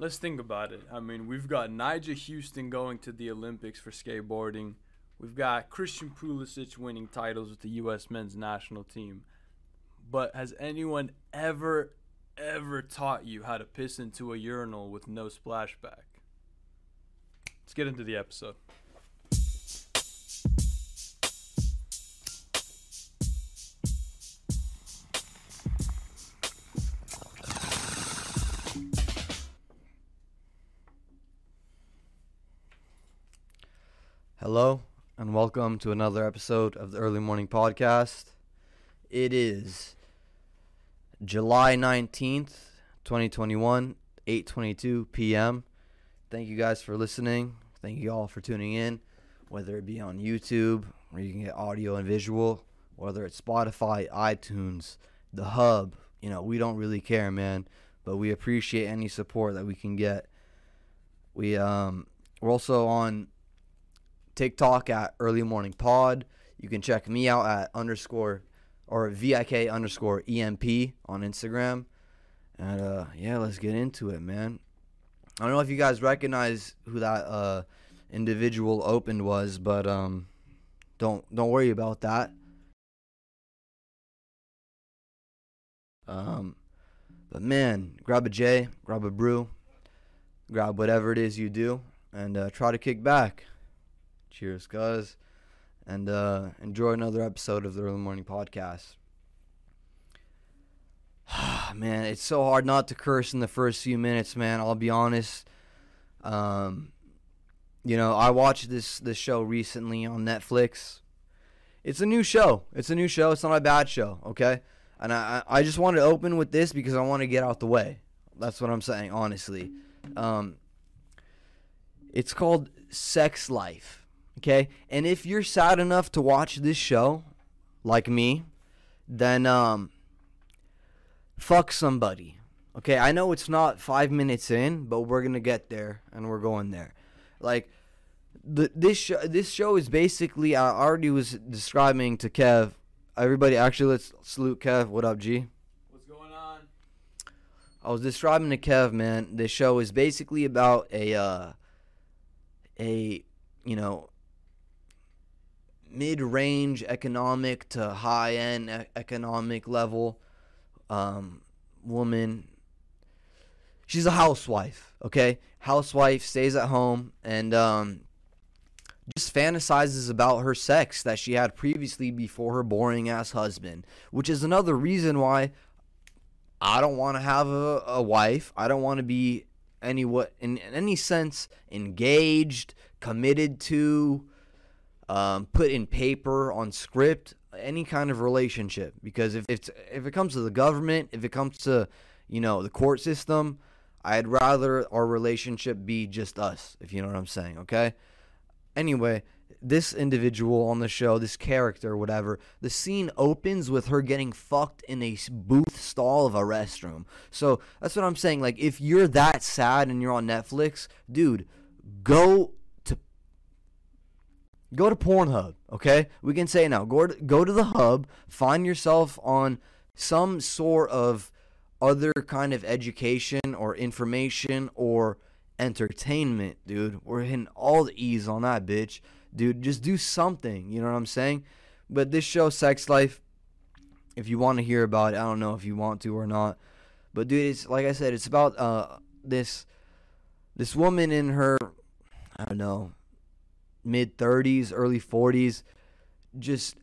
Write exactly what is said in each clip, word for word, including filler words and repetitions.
Let's think about it. I mean, we've got Nijah Houston going to the Olympics for skateboarding. We've got Christian Pulisic winning titles with the U S men's national team. But has anyone ever, ever taught you how to piss into a urinal with no splashback? Let's get into the episode. Hello, and welcome to another episode of the Early Morning Podcast. It is July nineteenth, twenty twenty-one, eight twenty-two p.m. Thank you guys for listening. Thank you all for tuning in, whether it be on YouTube, where you can get audio and visual, whether it's Spotify, iTunes, The Hub. You know, we don't really care, man, but we appreciate any support that we can get. We, um, we're also on TikTok at Early Morning Pod. You can check me out at underscore or V I K underscore E M P on Instagram. And uh, yeah, let's get into it, man. I don't know if you guys recognize who that uh, individual opened was, but um, don't don't worry about that. Um, but man, grab a J, grab a brew, grab whatever it is you do, and uh, try to kick back. Cheers, guys, and uh, enjoy another episode of the Early Morning Podcast. Man, it's so hard not to curse in the first few minutes, man. I'll be honest. Um, you know, I watched this, this show recently on Netflix. It's a new show. It's a new show. It's not a bad show, okay? And I, I just wanted to open with this because I want to get out the way. That's what I'm saying, honestly. Um, it's called Sex Life. Okay, and if you're sad enough to watch this show, like me, then um, fuck somebody. Okay, I know it's not five minutes in, but we're gonna get there, and we're going there. Like the this show, this show is basically. I already was describing to Kev. Everybody, actually, let's salute Kev. What up, G? What's going on? I was describing to Kev, man. This show is basically about a uh, a you know. mid-range economic to high-end e- economic level um, woman. She's a housewife, okay? Housewife, stays at home, and um, just fantasizes about her sex that she had previously before her boring-ass husband, which is another reason why I don't want to have a, a wife. I don't want to be any what in, in any sense engaged, committed to, Um, put in paper, on script, any kind of relationship. Because if it's if it comes to the government, if it comes to, you know, the court system, I'd rather our relationship be just us, if you know what I'm saying, okay? Anyway, this individual on the show, this character, whatever, the scene opens with her getting fucked in a booth stall of a restroom. So that's what I'm saying. Like, if you're that sad and you're on Netflix, dude, go... Go to Pornhub, okay? We can say now. Go to, go to the hub. Find yourself on some sort of other kind of education or information or entertainment, dude. We're hitting all the E's on that, bitch. Dude, just do something. You know what I'm saying? But this show, Sex Life, if you want to hear about it, I don't know if you want to or not. But, dude, it's like I said, it's about uh this this woman in her, I don't know, mid-thirties, early forties, just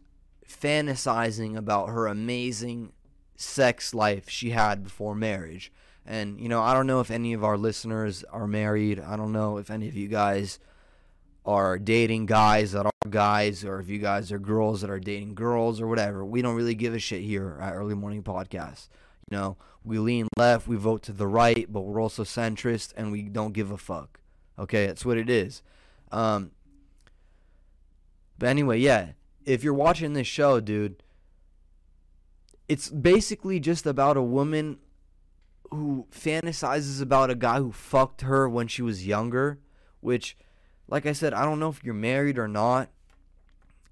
fantasizing about her amazing sex life she had before marriage. And, you know, I don't know if any of our listeners are married. I don't know if any of you guys are dating guys that are guys, or if you guys are girls that are dating girls or whatever. We don't really give a shit here at Early Morning Podcast. You know, we lean left, we vote to the right, but we're also centrist and we don't give a fuck. Okay, that's what it is. Um... But anyway, yeah, if you're watching this show, dude, it's basically just about a woman who fantasizes about a guy who fucked her when she was younger, which, like I said, I don't know if you're married or not,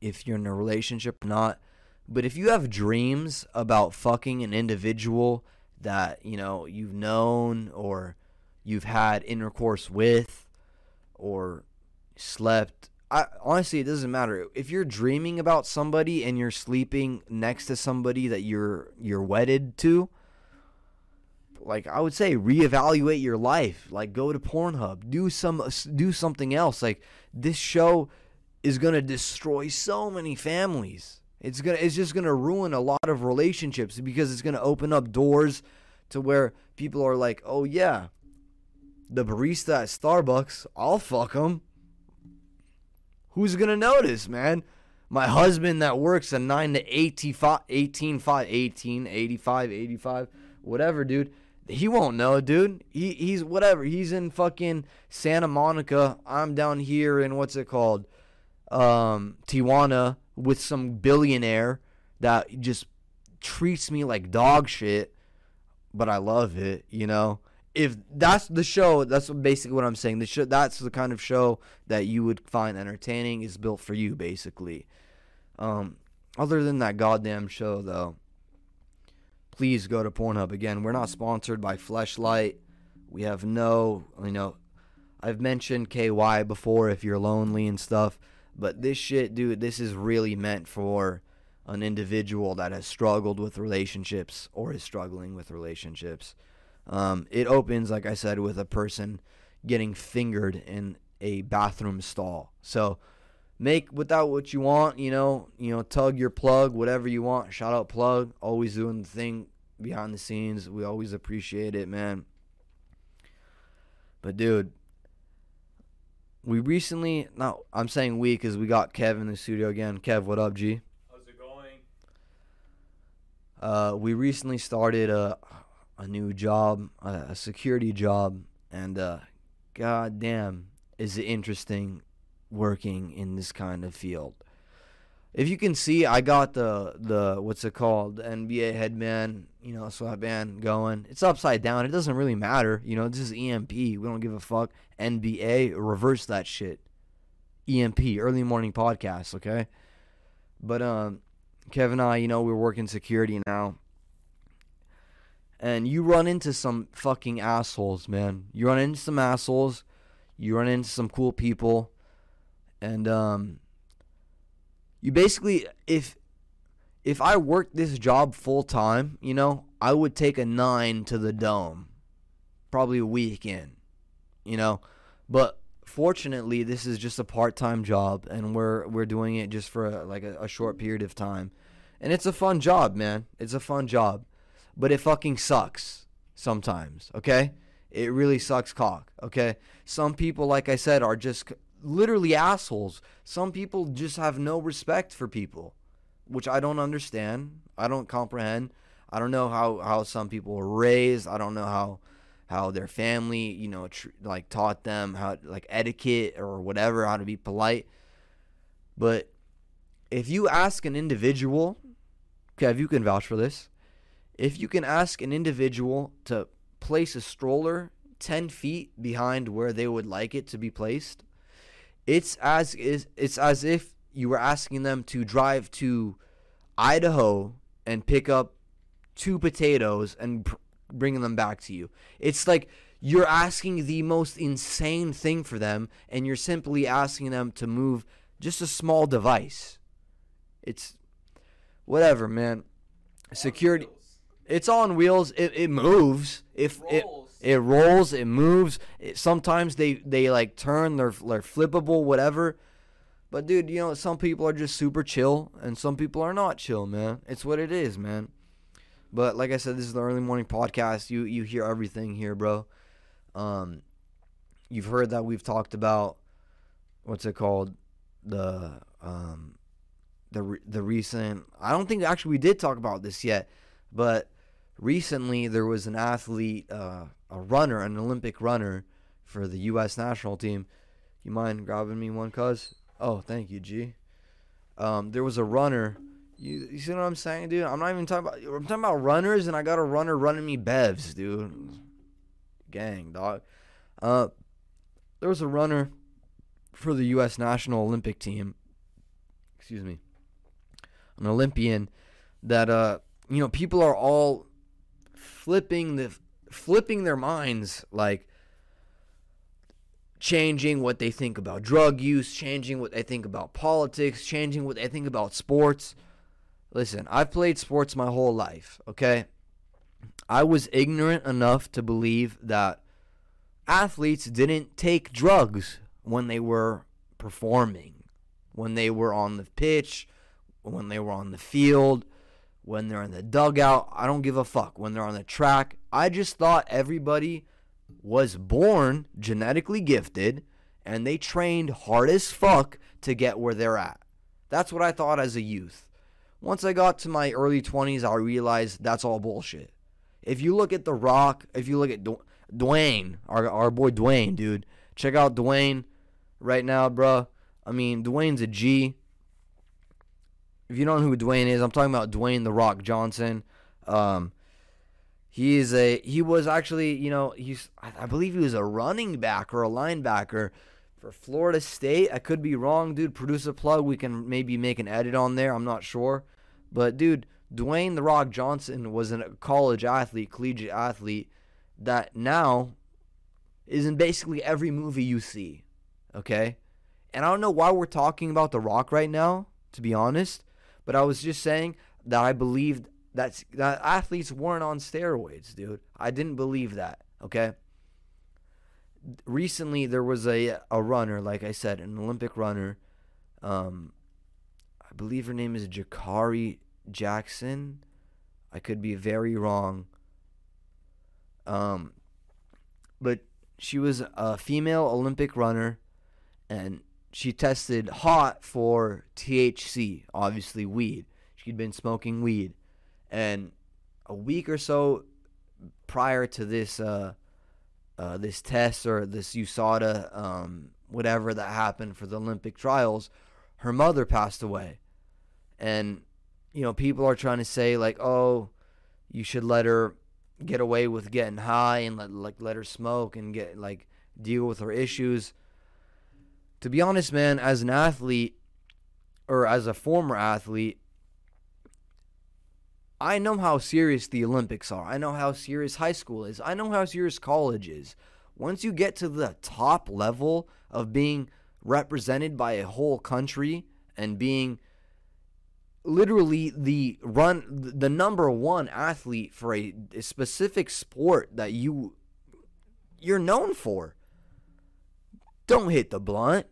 if you're in a relationship or not, but if you have dreams about fucking an individual that, you know, you've known or you've had intercourse with or slept. I, honestly, it doesn't matter. If you're dreaming about somebody and you're sleeping next to somebody that you're you're wedded to, like, I would say reevaluate your life. Like, go to Pornhub, do some do something else. Like, this show is going to destroy so many families. It's going to it's just going to ruin a lot of relationships, because it's going to open up doors to where people are like, "Oh yeah, the barista at Starbucks, I'll fuck him." Who's going to notice, man? My husband that works a nine to eighteen, eighteen, eighty-five, whatever, dude. He won't know, dude. He He's whatever. He's in fucking Santa Monica. I'm down here in, what's it called, um, Tijuana, with some billionaire that just treats me like dog shit. But I love it, you know? If that's the show, that's basically what I'm saying. The show, that's the kind of show that you would find entertaining, is built for you, basically. Um, other than that goddamn show, though, please go to Pornhub. Again, we're not sponsored by Fleshlight. We have no, you know, I've mentioned K Y before if you're lonely and stuff. But this shit, dude, this is really meant for an individual that has struggled with relationships or is struggling with relationships. Um, it opens, like I said, with a person getting fingered in a bathroom stall. So make with that what you want, you know, you know, tug your plug, whatever you want. Shout out plug, always doing the thing behind the scenes. We always appreciate it, man. But dude, we recently, no, I'm saying we because we got Kev in the studio again. Kev, what up, G? How's it going? Uh, we recently started a. a new job, a security job, and uh, god damn is it interesting working in this kind of field. If you can see, I got the, the what's it called, the N B A headband, you know, sweatband going. It's upside down. It doesn't really matter. You know, this is E M P. We don't give a fuck. N B A, reverse that shit. E M P, Early Morning Podcast, okay? But um, Kev and I, you know, we're working security now. And you run into some fucking assholes, man. You run into some assholes. You run into some cool people. And um, you basically, if if I worked this job full time, you know, I would take a nine to the dome. Probably a week in, you know. But fortunately, this is just a part-time job. And we're we're doing it just for a, like a, a short period of time. And it's a fun job, man. It's a fun job. But it fucking sucks sometimes, okay? It really sucks cock, okay? Some people, like I said, are just literally assholes. Some people just have no respect for people, which I don't understand. I don't comprehend. I don't know how, how some people were raised. I don't know how how their family, you know, tr- like taught them how, like, etiquette or whatever, how to be polite. But if you ask an individual, Kev, you can vouch for this. If you can ask an individual to place a stroller ten feet behind where they would like it to be placed, it's as is it's as if you were asking them to drive to Idaho and pick up two potatoes and pr- bringing them back to you. It's like you're asking the most insane thing for them, and you're simply asking them to move just a small device. It's whatever, man. Security. It's on wheels. It it moves. If it rolls. it it rolls, it moves. It, sometimes they, they like turn. They're they're flippable, whatever. But dude, you know, some people are just super chill, and some people are not chill, man. It's what it is, man. But like I said, this is the Early Morning Podcast. You you hear everything here, bro. Um, you've heard that we've talked about what's it called, the um, the the recent. I don't think actually we did talk about this yet, but. Recently, there was an athlete, uh, a runner, an Olympic runner for the U S national team. You mind grabbing me one, cuz? Oh, thank you, G. Um, there was a runner. You, you see what I'm saying, dude? I'm not even talking about... I'm talking about runners, and I got a runner running me bevs, dude. Gang, dog. Uh, there was a runner for the U S national Olympic team. Excuse me. An Olympian that, uh, you know, people are all... flipping the flipping their minds, like, changing what they think about drug use, changing what they think about politics, changing what they think about sports. Listen, I've played sports my whole life, okay? I was ignorant enough to believe that athletes didn't take drugs when they were performing, when they were on the pitch, when they were on the field, when they're in the dugout. I don't give a fuck. When they're on the track, I just thought everybody was born genetically gifted and they trained hard as fuck to get where they're at. That's what I thought as a youth. Once I got to my early twenties, I realized that's all bullshit. If you look at The Rock, if you look at du- Dwayne, our, our boy Dwayne, dude. Check out Dwayne right now, bro. I mean, Dwayne's a G. If you don't know who Dwayne is, I'm talking about Dwayne The Rock Johnson. Um, he is a, he was actually, you know, he's, I believe he was a running back or a linebacker for Florida State. I could be wrong, dude. Produce a plug. We can maybe make an edit on there. I'm not sure. But, dude, Dwayne The Rock Johnson was a college athlete, collegiate athlete, that now is in basically every movie you see, okay? And I don't know why we're talking about The Rock right now, to be honest, but I was just saying that I believed that, that athletes weren't on steroids, dude. I didn't believe that, okay? Recently, there was a, a runner, like I said, an Olympic runner. Um, I believe her name is Jakari Jackson. I could be very wrong. Um, but she was a female Olympic runner, and she tested hot for T H C, obviously weed. She'd been smoking weed, and a week or so prior to this, uh, uh, this test or this U S A D A, um, whatever that happened for the Olympic trials, her mother passed away, and you know people are trying to say like, oh, you should let her get away with getting high and let, like let her smoke and get like deal with her issues. To be honest, man, as an athlete or as a former athlete, I know how serious the Olympics are. I know how serious high school is. I know how serious college is. Once you get to the top level of being represented by a whole country and being literally the run the number one athlete for a, a specific sport that you you're known for, don't hit the blunt.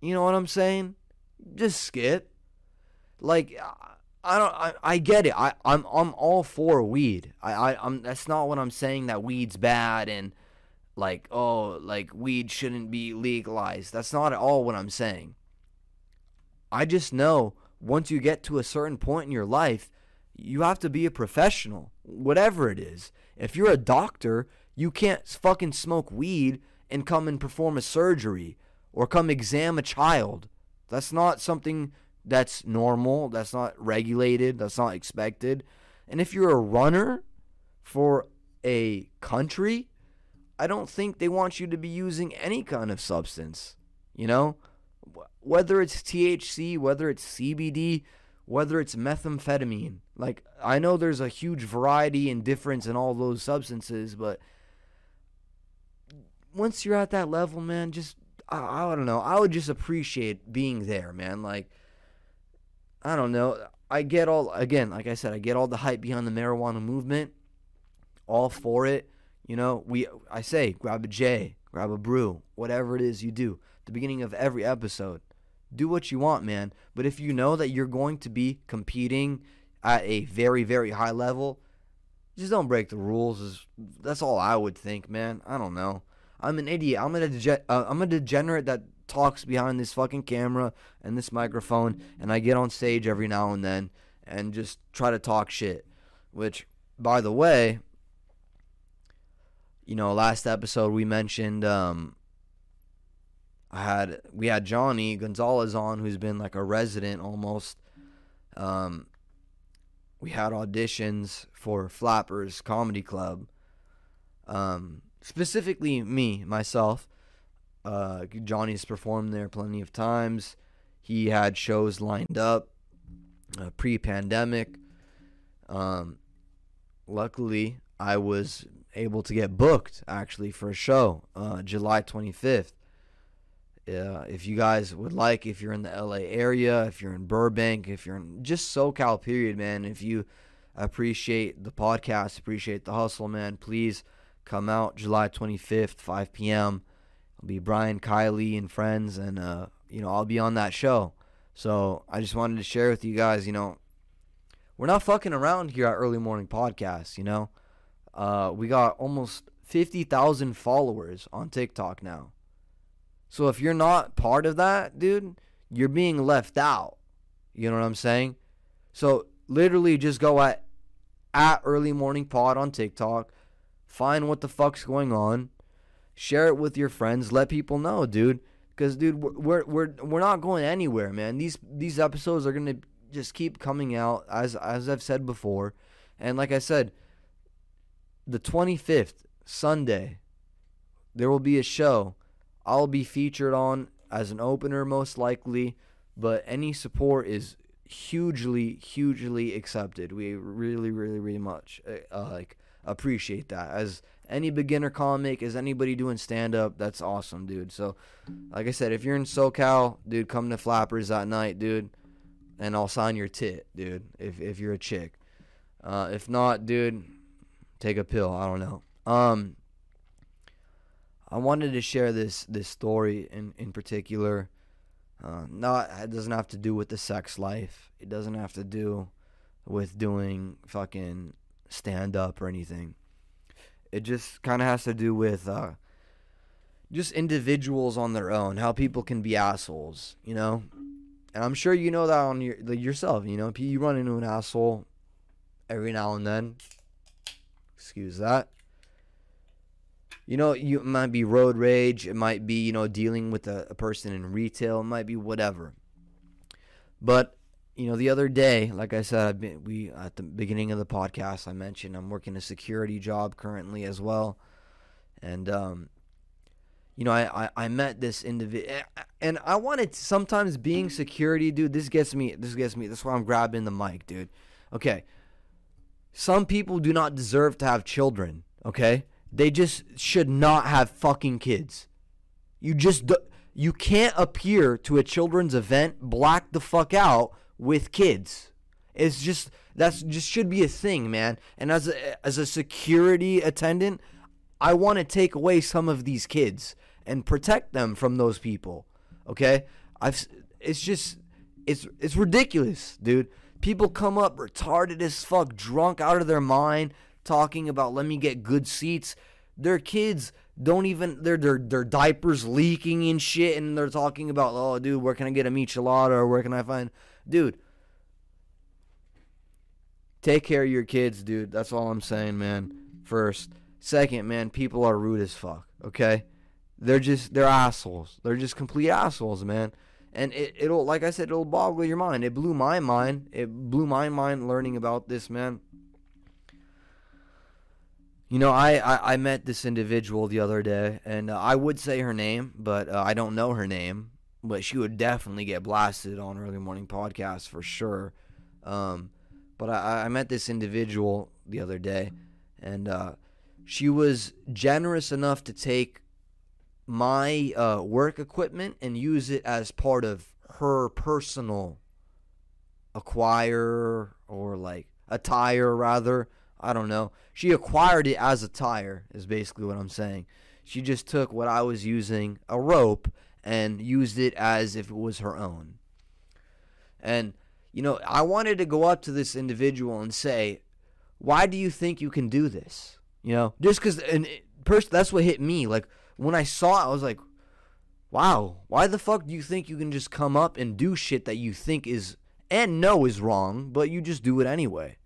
You know what I'm saying? Just skip. Like I don't I, I get it. I I'm I'm all for weed. I, I I'm that's not what I'm saying, that weed's bad and like oh like weed shouldn't be legalized. That's not at all what I'm saying. I just know once you get to a certain point in your life, you have to be a professional, whatever it is. If you're a doctor, you can't fucking smoke weed and come and perform a surgery or come examine a child. That's not something that's normal. That's not regulated. That's not expected. And if you're a runner for a country, I don't think they want you to be using any kind of substance, you know? Whether it's T H C, whether it's C B D, whether it's methamphetamine. Like, I know there's a huge variety and difference in all those substances, but once you're at that level, man, just, I, I don't know. I would just appreciate being there, man. Like, I don't know. I get all, again, like I said, I get all the hype behind the marijuana movement. All for it. You know, we, I say, grab a J, grab a brew, whatever it is you do. The beginning of every episode, do what you want, man. But if you know that you're going to be competing at a very, very high level, just don't break the rules. That's all I would think, man. I don't know. I'm an idiot. I'm a, dege- uh, I'm a degenerate that talks behind this fucking camera and this microphone, and I get on stage every now and then and just try to talk shit, which, by the way, you know, last episode we mentioned, um, I had we had Johnny Gonzalez on, who's been like a resident almost. Um, we had auditions for Flappers Comedy Club. Um, specifically me, myself. Uh, Johnny's performed there plenty of times. He had shows lined up uh, pre-pandemic. Um, luckily, I was able to get booked actually for a show uh, July twenty-fifth. Uh, if you guys would like, if you're in the L A area, if you're in Burbank, if you're in just SoCal period, man, if you appreciate the podcast, appreciate the hustle, man, please come out July twenty-fifth, five p.m. It'll be Brian, Kylie, and friends, and, uh, you know, I'll be on that show. So I just wanted to share with you guys, you know, we're not fucking around here at Early Morning Podcast, you know. Uh, we got almost fifty thousand followers on TikTok now. So if you're not part of that, dude, you're being left out. You know what I'm saying? So literally just go at, at Early Morning Pod on TikTok. Find what the fuck's going on. Share it with your friends. Let people know, dude. Because, dude, we're, we're, we're not going anywhere, man. These these episodes are going to just keep coming out, as, as I've said before. And like I said, the twenty-fifth, Sunday, there will be a show. I'll be featured on as an opener most likely, but any support is hugely, hugely accepted. We really, really, really much uh, like appreciate that. As any beginner comic, as anybody doing stand-up, that's awesome, dude. So, like I said, if you're in SoCal, dude, come to Flappers that night, dude, and I'll sign your tit, dude, if if you're a chick. Uh, if not, dude, take a pill. I don't know. Um... I wanted to share this this story in, in particular. Uh, not it doesn't have to do with the sex life. It doesn't have to do with doing fucking stand-up or anything. It just kind of has to do with uh, just individuals on their own, how people can be assholes, you know? And I'm sure you know that on your, like yourself, you know? If you run into an asshole every now and then. Excuse that. You know, you, it might be road rage. It might be, you know, dealing with a, a person in retail. It might be whatever. But, you know, the other day, like I said, I've been, we at the beginning of the podcast, I mentioned I'm working a security job currently as well. And, um, you know, I, I, I met this individual. And I wanted, sometimes being security, dude, this gets me. This gets me. That's why I'm grabbing the mic, dude. Okay. Some people do not deserve to have children, okay? They just should not have fucking kids. You just, you can't appear to a children's event, black the fuck out with kids. It's just, that's just should be a thing, man. And as a, as a security attendant, I want to take away some of these kids and protect them from those people. Okay? I've, it's just, it's, it's ridiculous, dude. People come up retarded as fuck, drunk out of their mind, talking about let me get good seats. Their kids don't even their their their diapers leaking and shit, and they're talking about, oh dude, where can I get a michelada, or where can I find, dude, take care of your kids, dude. That's all I'm saying, man. First. Second, man, people are rude as fuck, okay? They're just they're assholes. They're just complete assholes, man. And it, it'll like I said, it'll boggle your mind. It blew my mind. It blew my mind learning about this, man. You know, I, I, I met this individual the other day, and uh, I would say her name, but uh, I don't know her name. But she would definitely get blasted on Early Morning Podcast for sure. Um, but I, I met this individual the other day, and uh, she was generous enough to take my uh, work equipment and use it as part of her personal acquire or like attire, rather. I don't know. She acquired it as a tire is basically what I'm saying. She just took what I was using, a rope, and used it as if it was her own. And, you know, I wanted to go up to this individual and say, why do you think you can do this? You know, just because, and it, pers- that's what hit me. Like, when I saw it, I was like, wow, why the fuck do you think you can just come up and do shit that you think is, and know is wrong, but you just do it anyway?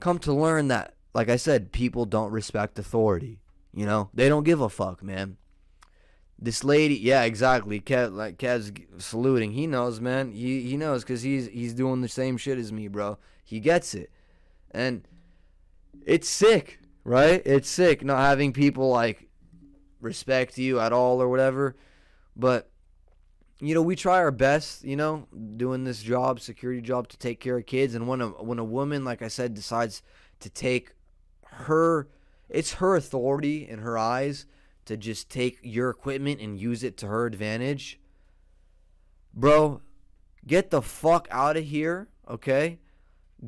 Come to learn that, like I said, people don't respect authority. You know, they don't give a fuck, man. This lady, yeah, exactly. Kev, like Kev's saluting. He knows, man. He he knows because he's he's doing the same shit as me, bro. He gets it, and it's sick, right? It's sick not having people like respect you at all or whatever. But you know, we try our best, you know, doing this job, security job, to take care of kids. And when a, when a woman, like I said, decides to take her, it's her authority in her eyes to just take your equipment and use it to her advantage, bro, get the fuck out of here, okay?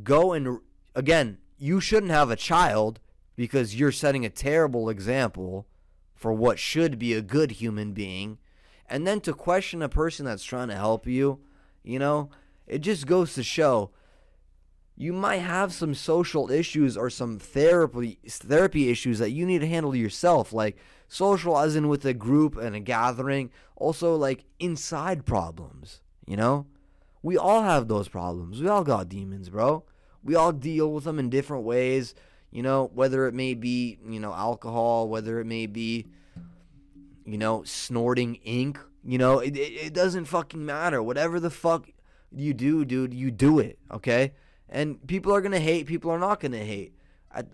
Go and, again, you shouldn't have a child because you're setting a terrible example for what should be a good human being. And then to question a person that's trying to help you, you know, it just goes to show you might have some social issues or some therapy therapy issues that you need to handle yourself, like social as in with a group and a gathering, also like inside problems, you know? We all have those problems. We all got demons, bro. We all deal with them in different ways, you know, whether it may be, you know, alcohol, whether it may be, you know, snorting ink, you know, it, it, it doesn't fucking matter. Whatever the fuck you do, dude, you do it, okay? And people are going to hate, people are not going to hate.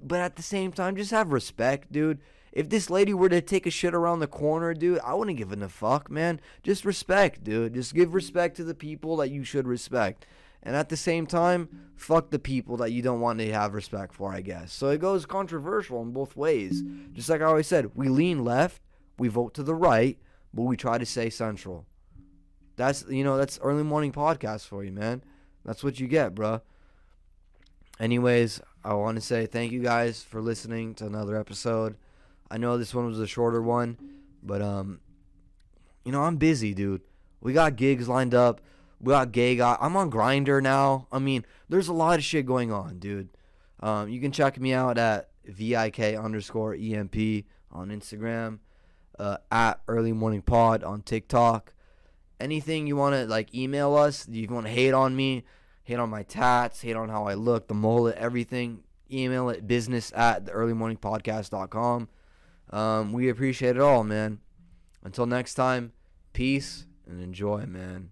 But at the same time, just have respect, dude. If this lady were to take a shit around the corner, dude, I wouldn't give a fuck, man. Just respect, dude. Just give respect to the people that you should respect. And at the same time, fuck the people that you don't want to have respect for, I guess. So it goes controversial in both ways. Just like I always said, we lean left, we vote to the right, but we try to say central. That's, you know, that's Early Morning Podcast for you, man. That's what you get, bro. Anyways, I want to say thank you guys for listening to another episode. I know this one was a shorter one, but, um, you know, I'm busy, dude. We got gigs lined up. We got gay guy. I'm on Grindr now. I mean, there's a lot of shit going on, dude. Um, you can check me out at V I K underscore E M P on Instagram, uh, at Early Morning Pod on TikTok. Anything you want to, like, email us, you want to hate on me, hate on my tats, hate on how I look, the mullet, everything, email it, business at the early morning podcast dot com. Um, we appreciate it all, man. Until next time, peace and enjoy, man.